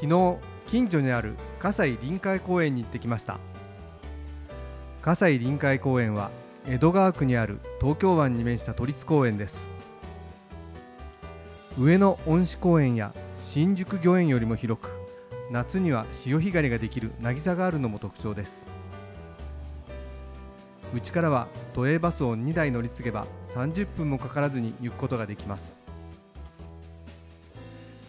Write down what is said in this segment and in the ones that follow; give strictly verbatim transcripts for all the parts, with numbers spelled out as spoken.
昨日、近所にある葛西臨海公園に行ってきました。葛西臨海公園は、江戸川区にある東京湾に面した都立公園です。上野恩賜公園や新宿御苑よりも広く、夏には潮干狩りができる渚があるのも特徴です。うちからは都営バスをにだい乗り継げばさんじゅっぷんもかからずに行くことができます。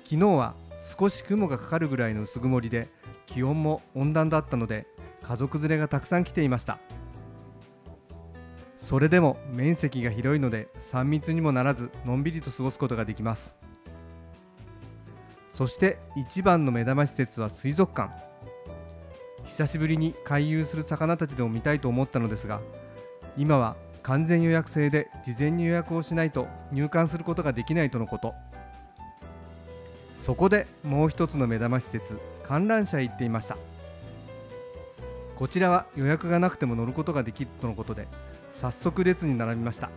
昨日は少し雲がかかるぐらいの薄曇りで、気温も温暖だったので家族連れがたくさん来ていました。それでも面積が広いのでさん密にもならず、のんびりと過ごすことができます。そして一番の目玉施設は水族館。久しぶりに回遊する魚たちでも見たいと思ったのですが、今は完全予約制で事前に予約をしないと入館することができないとのこと。そこでもう一つの目玉施設、観覧車へ行っていました。こちらは予約がなくても乗ることができるとのことで、早速列に並びました。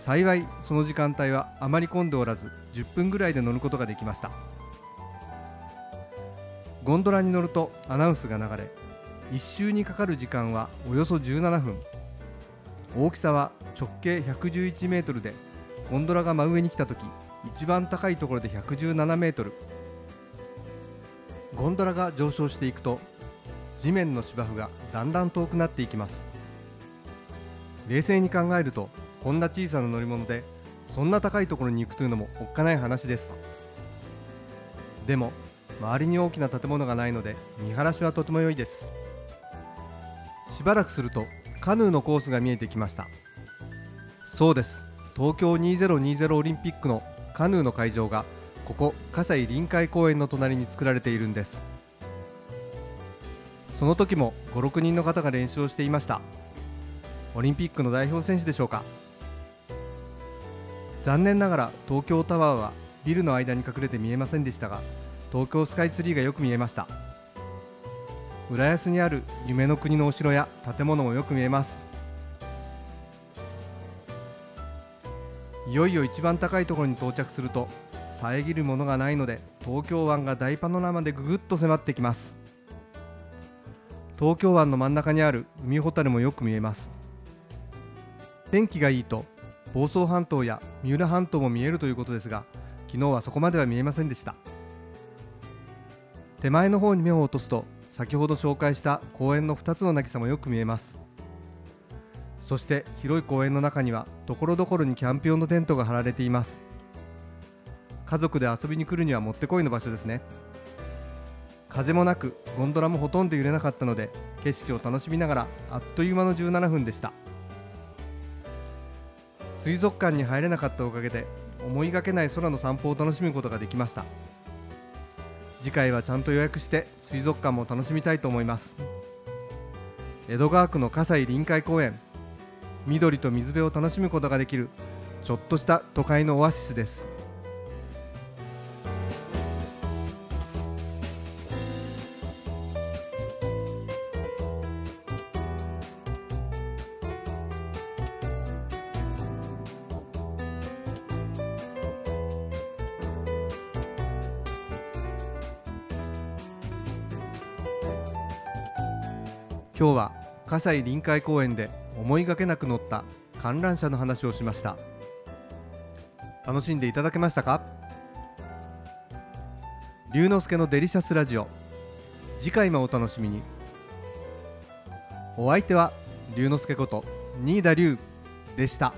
幸いその時間帯はあまり混んでおらず、じゅっぷんぐらいで乗ることができました。ゴンドラに乗るとアナウンスが流れ、いっ周にかかる時間はおよそじゅうななふん。大きさは直径ひゃくじゅういちメートルで、ゴンドラが真上に来たとき、一番高いところでひゃくじゅうななメートル。ゴンドラが上昇していくと、地面の芝生がだんだん遠くなっていきます。冷静に考えると、こんな小さな乗り物でそんな高いところに行くというのもおっかない話です。でも周りに大きな建物がないので、見晴らしはとても良いです。しばらくするとカヌーのコースが見えてきました。そうです、東京にせんにじゅうオリンピックのカヌーの会場がここ葛西臨海公園の隣に作られているんです。その時もご、ろくにんの方が練習をしていました。オリンピックの代表選手でしょうか。残念ながら東京タワーはビルの間に隠れて見えませんでしたが、東京スカイツリーがよく見えました。浦安にある夢の国のお城や建物もよく見えます。いよいよ一番高いところに到着すると、遮るものがないので東京湾が大パノラマでぐぐっと迫ってきます。東京湾の真ん中にある海ほたるもよく見えます。天気がいいと房総半島や三浦半島も見えるということですが、昨日はそこまでは見えませんでした。手前の方に目を落とすと、先ほど紹介した公園のふたつの渚もよく見えます。そして広い公園の中には所々にキャンプ用のテントが張られています。家族で遊びに来るにはもってこいの場所ですね。風もなく、ゴンドラもほとんど揺れなかったので、景色を楽しみながらあっという間のじゅうななふんでした。水族館に入れなかったおかげで、思いがけない空の散歩を楽しむことができました。次回はちゃんと予約して水族館も楽しみたいと思います。江戸川区の葛西臨海公園、緑と水辺を楽しむことができる、ちょっとした都会のオアシスです。今日は葛西臨海公園で思いがけなく乗った観覧車の話をしました。楽しんでいただけましたか？龍之介のデリシャスラジオ、次回もお楽しみに。お相手は龍之介こと新田龍でした。